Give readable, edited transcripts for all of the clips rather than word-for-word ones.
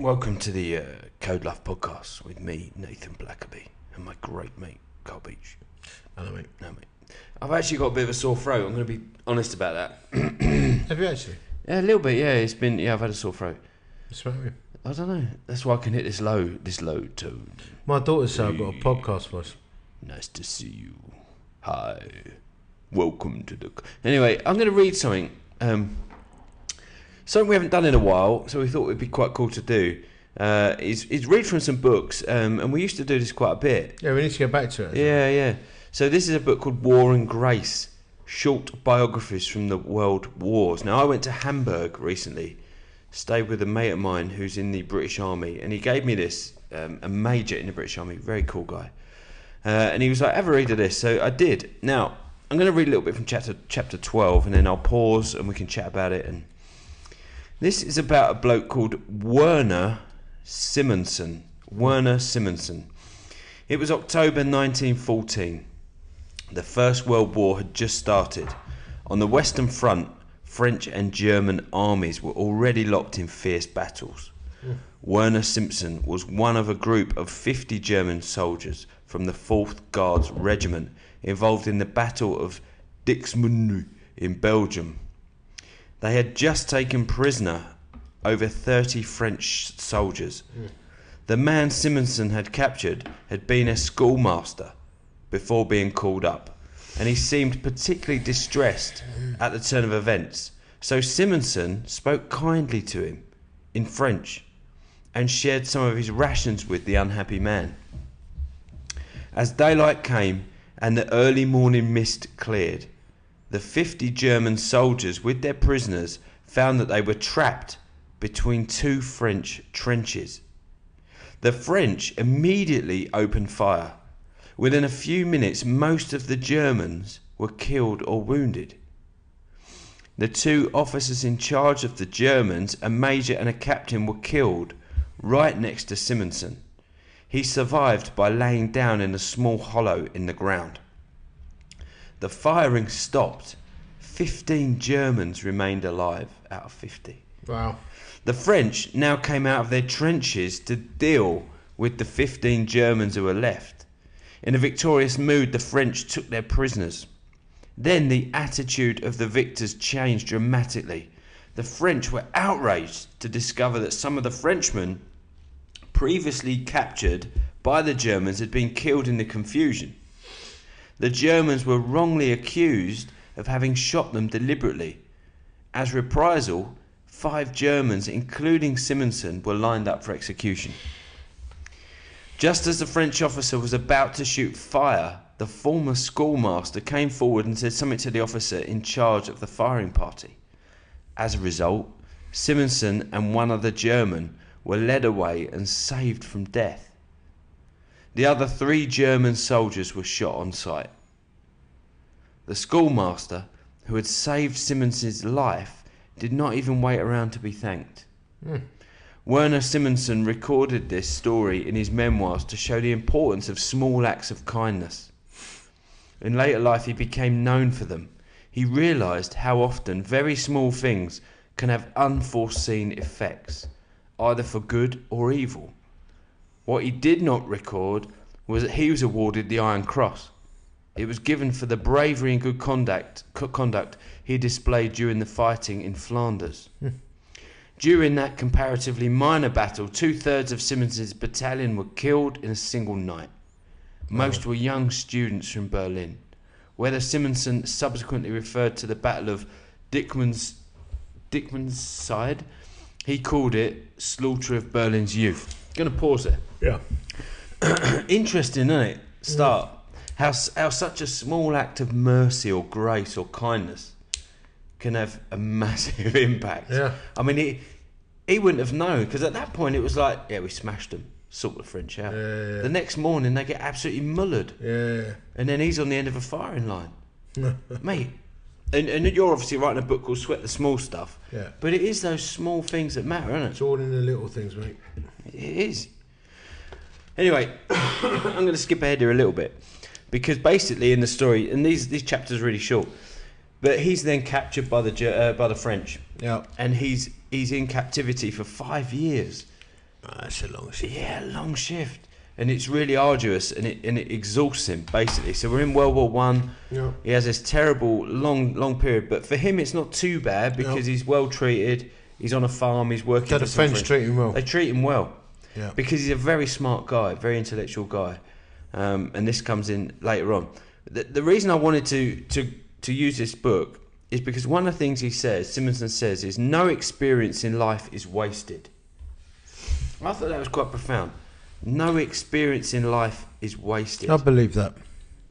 Welcome to the Code Love podcast with me, Nathan Blackaby, and my great mate, Carl Beach. Hello, mate. No, mate. I've actually got a bit of a sore throat. I'm going to be honest about that. Have you actually? Yeah, a little bit, yeah. It's been, yeah, I've had a sore throat. What's wrong with you? I don't know. That's why I can hit this low tone. My daughter said I've got a podcast voice. Nice to see you. Hi. Welcome to the... Anyway, I'm going to read something. Something we haven't done in a while, so we thought it would be quite cool to do, is read from some books, and we used to do this quite a bit. Yeah, we need to get back to it. Yeah. So this is a book called War and Grace, Short Biographies from the World Wars. Now, I went to Hamburg recently, stayed with a mate of mine who's in the British Army, and he gave me this, a major in the British Army, very cool guy. And he was like, have a read of this, so I did. Now, I'm going to read a little bit from chapter 12, and then I'll pause and we can chat about it. And this is about a bloke called Werner Simonsen. It was October 1914. The First World War had just started. On the Western Front, French and German armies were already locked in fierce battles. Yeah. Werner Simonsen was one of a group of 50 German soldiers from the 4th Guards Regiment involved in the Battle of Dixmude in Belgium. They had just taken prisoner over 30 French soldiers. The man Simonsen had captured had been a schoolmaster before being called up, and he seemed particularly distressed at the turn of events. So Simonsen spoke kindly to him in French and shared some of his rations with the unhappy man. As daylight came and the early morning mist cleared, the 50 German soldiers with their prisoners found that they were trapped between two French trenches. The French immediately opened fire. Within a few minutes, most of the Germans were killed or wounded. The two officers in charge of the Germans, a major and a captain, were killed right next to Simonsen. He survived by laying down in a small hollow in the ground. The firing stopped. 15 Germans remained alive out of 50. Wow. The French now came out of their trenches to deal with the 15 Germans who were left. In a victorious mood, the French took their prisoners. Then the attitude of the victors changed dramatically. The French were outraged to discover that some of the Frenchmen previously captured by the Germans had been killed in the confusion. The Germans were wrongly accused of having shot them deliberately. As reprisal, 5 Germans, including Simonsen, were lined up for execution. Just as the French officer was about to shoot fire, the former schoolmaster came forward and said something to the officer in charge of the firing party. As a result, Simonsen and one other German were led away and saved from death. The other 3 German soldiers were shot on sight. The schoolmaster, who had saved Simonsen's life, did not even wait around to be thanked. Werner Simonsen recorded this story in his memoirs to show the importance of small acts of kindness. In later life, he became known for them. He realised how often very small things can have unforeseen effects, either for good or evil. What he did not record was that he was awarded the Iron Cross. It was given for the bravery and good conduct he displayed during the fighting in Flanders. During that comparatively minor battle, 2/3 of Simonsen's battalion were killed in a single night. Most were young students from Berlin. Whether Simonsen subsequently referred to the Battle of Dixmude's side, he called it Slaughter of Berlin's Youth. Going to pause there. Yeah. Interesting, isn't it? Start. How such a small act of mercy or grace or kindness can have a massive impact. Yeah. I mean, he wouldn't have known, because at that point it was like, yeah, we smashed them, sort the French out. Yeah. The next morning they get absolutely mullered. Yeah. And then he's on the end of a firing line. Mate. And you're obviously writing a book called Sweat the Small Stuff. Yeah. But it is those small things that matter, isn't it? It's all in the little things, mate. It is. Anyway, I'm going to skip ahead here a little bit. Because basically in the story, and these chapters are really short, but he's then captured by the French. Yeah. And he's in captivity for 5 years. That's a long shift. Yeah, long shift. And it's really arduous, and it exhausts him, basically. So we're in World War One. Yeah. He has this terrible, long period. But for him, it's not too bad because he's well-treated. He's on a farm. He's working. The French treat him well. They treat him well. Yeah. Because he's a very smart guy, very intellectual guy. And this comes in later on. The reason I wanted to use this book is because one of the things he says, Simonsen says, is no experience in life is wasted. I thought that was quite profound. No experience in life is wasted. I believe that.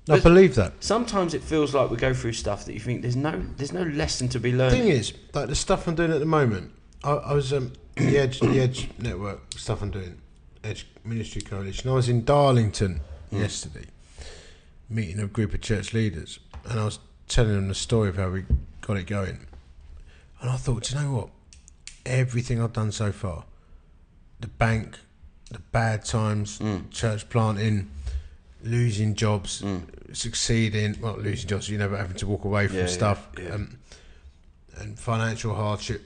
I believe that. Sometimes it feels like we go through stuff that you think there's no lesson to be learned. The thing is, like the stuff I'm doing at the moment, I was the Edge Network stuff I'm doing, EDGE Ministry Coalition. I was in Darlington yesterday, meeting a group of church leaders, and I was telling them the story of how we got it going. And I thought, do you know what? Everything I've done so far, the bank, the bad times, church planting, losing jobs, succeeding, well, losing jobs, but having to walk away from stuff, and financial hardship.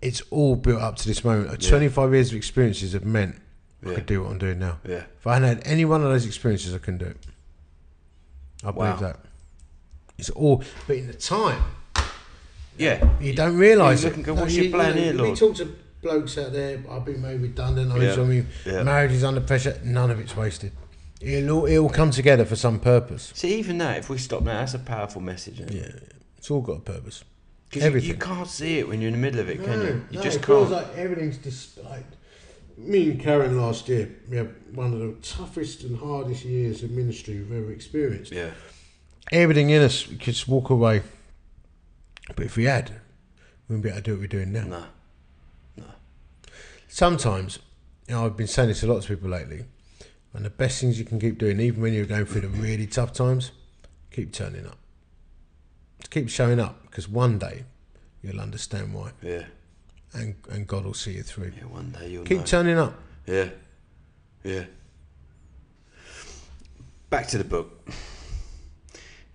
It's all built up to this moment. 25 years of experiences have meant I could do what I'm doing now. Yeah. If I hadn't had any one of those experiences, I couldn't do it. I believe that. It's all, but in the time, you don't realise it. What's your plan here, Lord? We talk to blokes out there, I've been made redundant, marriage is under pressure, none of it's wasted. It'll come together for some purpose. See, even that, if we stop now, that's a powerful message. Yeah, it's all got a purpose. Everything. You can't see it when you're in the middle of it, can you? You just can't. It feels like everything's like. Me and Karen last year, we had one of the toughest and hardest years of ministry we've ever experienced. Yeah. Everything in us could walk away, but if we had, we wouldn't be able to do what we're doing now. No. Sometimes, I've been saying this to lots of people lately, and the best things you can keep doing, even when you're going through the really tough times, keep turning up. Keep showing up, because one day you'll understand why. Yeah. And God will see you through. Yeah, one day you'll keep turning up. Yeah. Yeah. Back to the book.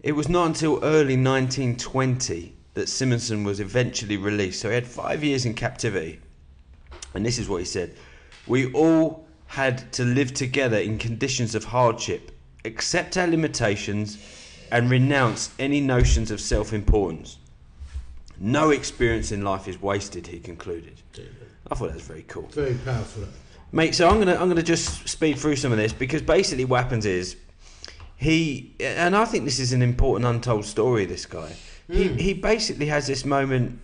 It was not until early 1920 that Simonsen was eventually released. So he had 5 years in captivity. And this is what he said. We all had to live together in conditions of hardship, accept our limitations, and renounce any notions of self-importance. No experience in life is wasted, he concluded. I thought that was very cool. Very powerful. Mate, so I'm gonna just speed through some of this, because basically what happens is he, and I think this is an important untold story, this guy. He basically has this moment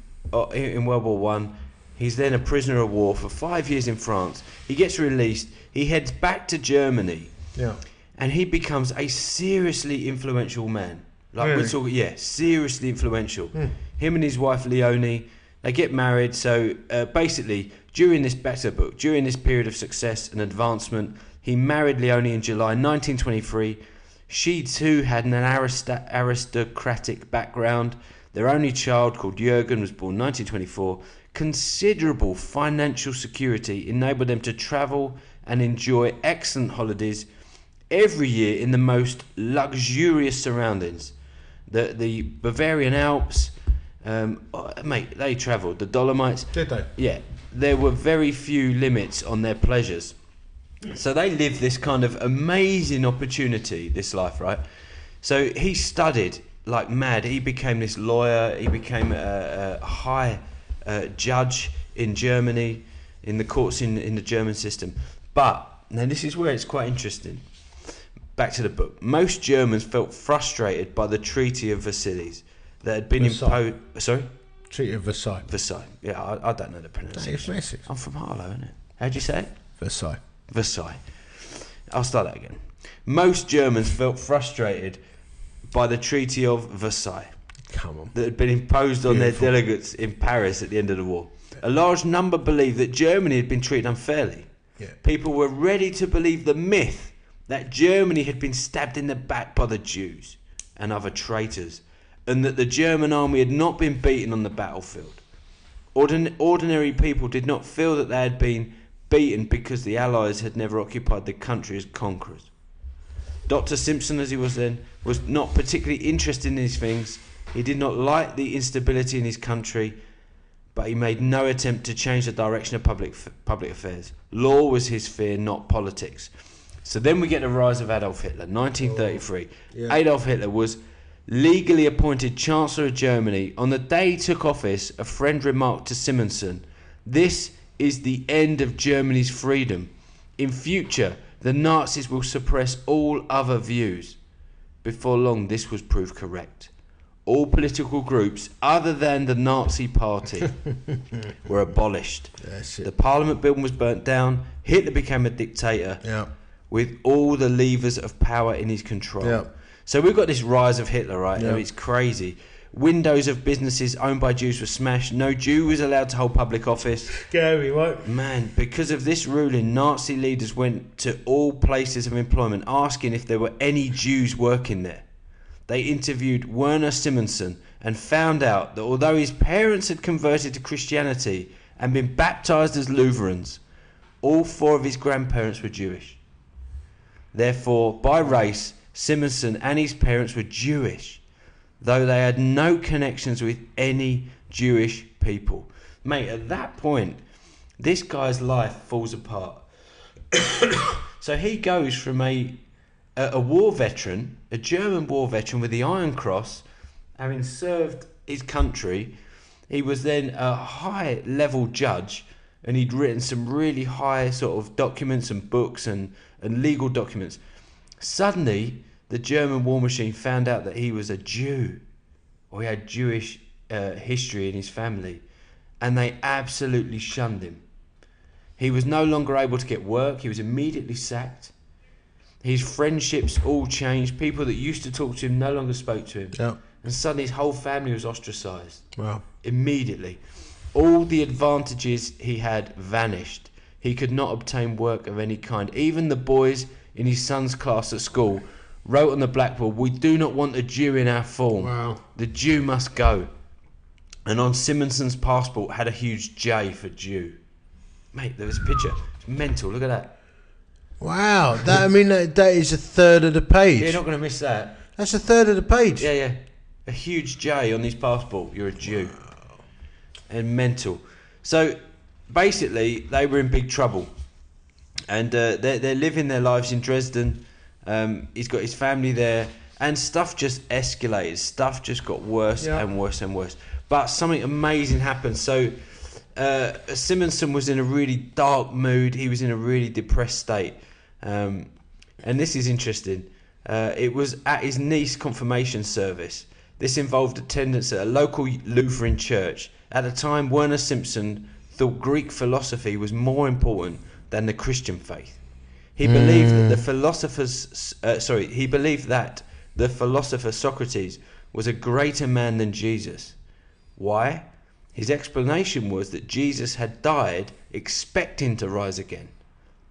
in World War One. He's then a prisoner of war for 5 years in France. He gets released. He heads back to Germany. Yeah. And he becomes a seriously influential man. Like really? We're talking, seriously influential. Yeah. Him and his wife Leonie, they get married. So basically, during this period of success and advancement, he married Leonie in July 1923. She too had an aristocratic background. Their only child, called Jürgen, was born 1924. Considerable financial security enabled them to travel and enjoy excellent holidays every year in the most luxurious surroundings. The Bavarian Alps, mate, they travelled. The Dolomites. Did they? Yeah. There were very few limits on their pleasures. So they lived this kind of amazing opportunity, this life, right? So he studied like mad. He became this lawyer. He became a high judge in Germany, in the courts in the German system. But, now this is where it's quite interesting. Back to the book. Most Germans felt frustrated by the Treaty of Versailles that had been imposed. Sorry? Treaty of Versailles. Versailles. Yeah, I don't know the pronunciation. It's massive. I'm from Harlow, isn't it? How do you say it? Versailles. Versailles. I'll start that again. Most Germans felt frustrated by the Treaty of Versailles. Come on. That had been imposed on their delegates in Paris at the end of the war. Yeah. A large number believed that Germany had been treated unfairly. Yeah. People were ready to believe the myth that Germany had been stabbed in the back by the Jews and other traitors, and that the German army had not been beaten on the battlefield. Ordinary people did not feel that they had been beaten because the Allies had never occupied the country as conquerors. Dr. Simonsen, as he was then, was not particularly interested in these things. He did not like the instability in his country, but he made no attempt to change the direction of public affairs. Law was his sphere, not politics. So then we get the rise of Adolf Hitler, 1933. Yeah. Adolf Hitler was legally appointed Chancellor of Germany. On the day he took office, a friend remarked to Simonsen, "This is the end of Germany's freedom. In future, the Nazis will suppress all other views." Before long, this was proved correct. All political groups other than the Nazi Party were abolished. The Parliament building was burnt down. Hitler became a dictator with all the levers of power in his control. So we've got this rise of Hitler, right? I mean, it's crazy. Windows of businesses owned by Jews were smashed. No Jew was allowed to hold public office. Scary, right? Man, because of this ruling, Nazi leaders went to all places of employment asking if there were any Jews working there. They interviewed Werner Simonsen and found out that although his parents had converted to Christianity and been baptised as Lutherans, all four of his grandparents were Jewish. Therefore, by race, Simonsen and his parents were Jewish, though they had no connections with any Jewish people. Mate, at that point, this guy's life falls apart. So he goes from a war veteran, a German war veteran with the Iron Cross, having served his country. He was then a high-level judge, and he'd written some really high sort of documents and books and legal documents. Suddenly, the German war machine found out that he was a Jew, or he had Jewish history in his family, and they absolutely shunned him. He was no longer able to get work. He was immediately sacked. His friendships all changed. People that used to talk to him no longer spoke to him. Yeah. And suddenly his whole family was ostracised. Wow. Immediately. All the advantages he had vanished. He could not obtain work of any kind. Even the boys in his son's class at school wrote on the blackboard, "We do not want a Jew in our form." Wow. The Jew must go. And on Simonson's passport had a huge J for Jew. Mate, there was a picture. It's mental. Look at that. Wow, that, I mean, that is a third of the page. You're not going to miss that. That's a third of the page. Yeah, yeah. A huge J on his passport. You're a Jew. Wow. And mental. So, basically, they were in big trouble. And they're living their lives in Dresden. He's got his family there. And stuff just escalated. Stuff just got worse and worse and worse. But something amazing happened. So, Simonsen was in a really dark mood. He was in a really depressed state. And this is interesting. It was at his niece's confirmation service. This involved attendance at a local Lutheran church. At the time, Werner Simonsen thought Greek philosophy was more important than the Christian faith. He believed that the philosopher Socrates was a greater man than Jesus. Why? His explanation was that Jesus had died expecting to rise again,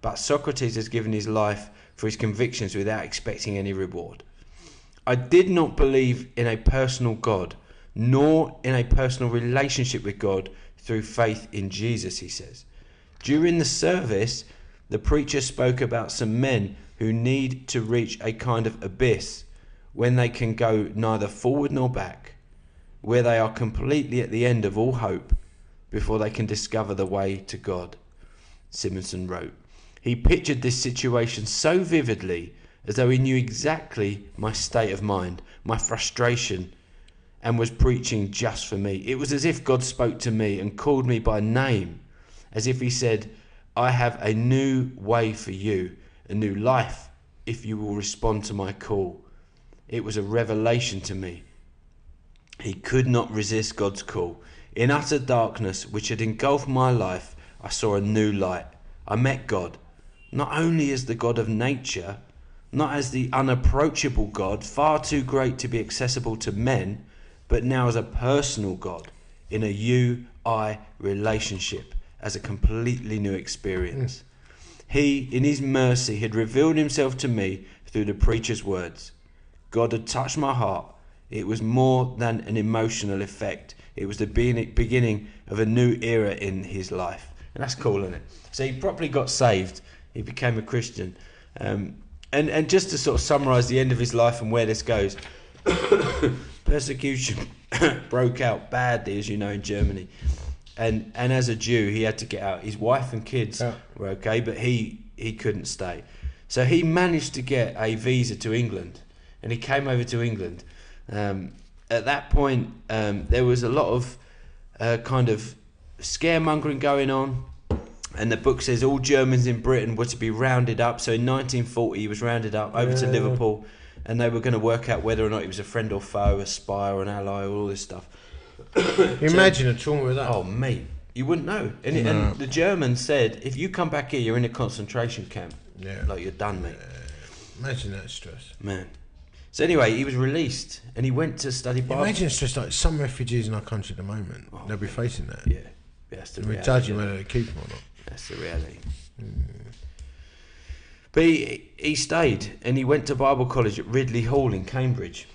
but Socrates has given his life for his convictions without expecting any reward. "I did not believe in a personal God, nor in a personal relationship with God through faith in Jesus," he says. During the service, the preacher spoke about some men who need to reach a kind of abyss when they can go neither forward nor back, where they are completely at the end of all hope before they can discover the way to God, Simonsen wrote. "He pictured this situation so vividly as though he knew exactly my state of mind, my frustration, and was preaching just for me. It was as if God spoke to me and called me by name, as if he said, 'I have a new way for you, a new life, if you will respond to my call.' It was a revelation to me." He could not resist God's call. "In utter darkness, which had engulfed my life, I saw a new light. I met God, not only as the God of nature, not as the unapproachable God, far too great to be accessible to men, but now as a personal God, in a you-I relationship, as a completely new experience. He, in his mercy, had revealed himself to me through the preacher's words. God had touched my heart. It was more than an emotional effect. It was the beginning of a new era in his life." And that's cool, isn't it? So he properly got saved. He became a Christian. And just to sort of summarise the end of his life and where this goes, persecution broke out badly, as you know, in Germany. And as a Jew, he had to get out. His wife and kids were okay, but he couldn't stay. So he managed to get a visa to England, and he came over to England. At that point, there was a lot of kind of scaremongering going on, and the book says all Germans in Britain were to be rounded up. So in 1940, he was rounded up over to Liverpool, and they were going to work out whether or not he was a friend or foe, a spy or an ally, or all this stuff. Imagine a trauma with that. Oh, mate, you wouldn't know. And, and the Germans said, if you come back here, you're in a concentration camp. Yeah. Like, you're done, mate. Imagine that stress. Man. So anyway, he was released and he went to study Bible. Imagine it's just like some refugees in our country at the moment. Oh, they'll be facing that. Yeah. That's the reality. We're judging whether they keep them or not. That's the reality. But he stayed and he went to Bible college at Ridley Hall in Cambridge.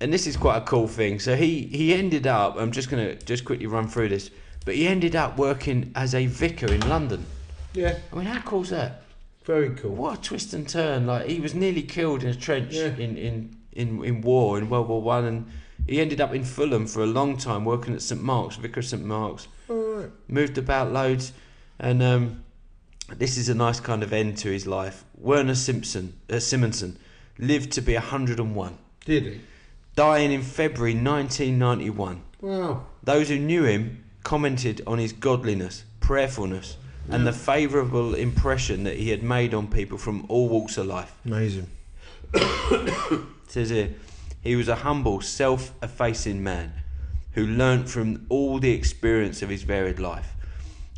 And this is quite a cool thing. So he ended up, I'm just going to just quickly run through this, but he ended up working as a vicar in London. Yeah. I mean, how cool is that? Very cool. What a twist and turn. Like, he was nearly killed in a trench in war, in World War One, and he ended up in Fulham for a long time working at St Mark's, vicar of St Mark's. Right. Moved about loads, and this is a nice kind of end to his life. Werner Simonsen lived to be 101. Did he? Dying in February 1991. Wow. Those who knew him commented on his godliness, prayerfulness, and the favourable impression that he had made on people from all walks of life. Amazing. It says here, he was a humble, self-effacing man who learnt from all the experience of his varied life.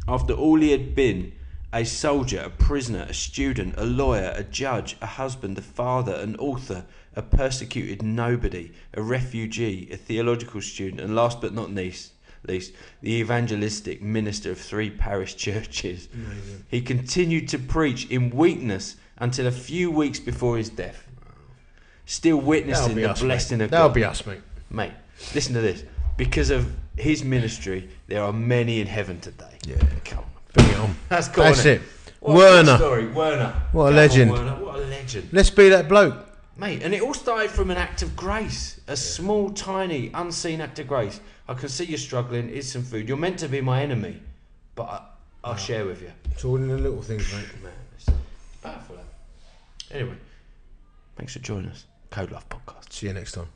After all he had been, a soldier, a prisoner, a student, a lawyer, a judge, a husband, a father, an author, a persecuted nobody, a refugee, a theological student, and last but not least, the evangelistic minister of 3 parish churches. Amazing. He continued to preach in weakness until a few weeks before his death, still witnessing the blessing of God. That'll be us, mate. Mate, listen to this. Because of his ministry, there are many in heaven today. Yeah, come on. Bring it on. That's cool. That's it. Werner. What a legend. What a legend. Let's be that bloke. Mate, and it all started from an act of grace, a small, tiny, unseen act of grace. I can see you're struggling, here's some food. You're meant to be my enemy, but I'll share with you. It's all in the little things, mate. Man, it's powerful. Anyway, thanks for joining us. Code Love Podcast. See you next time.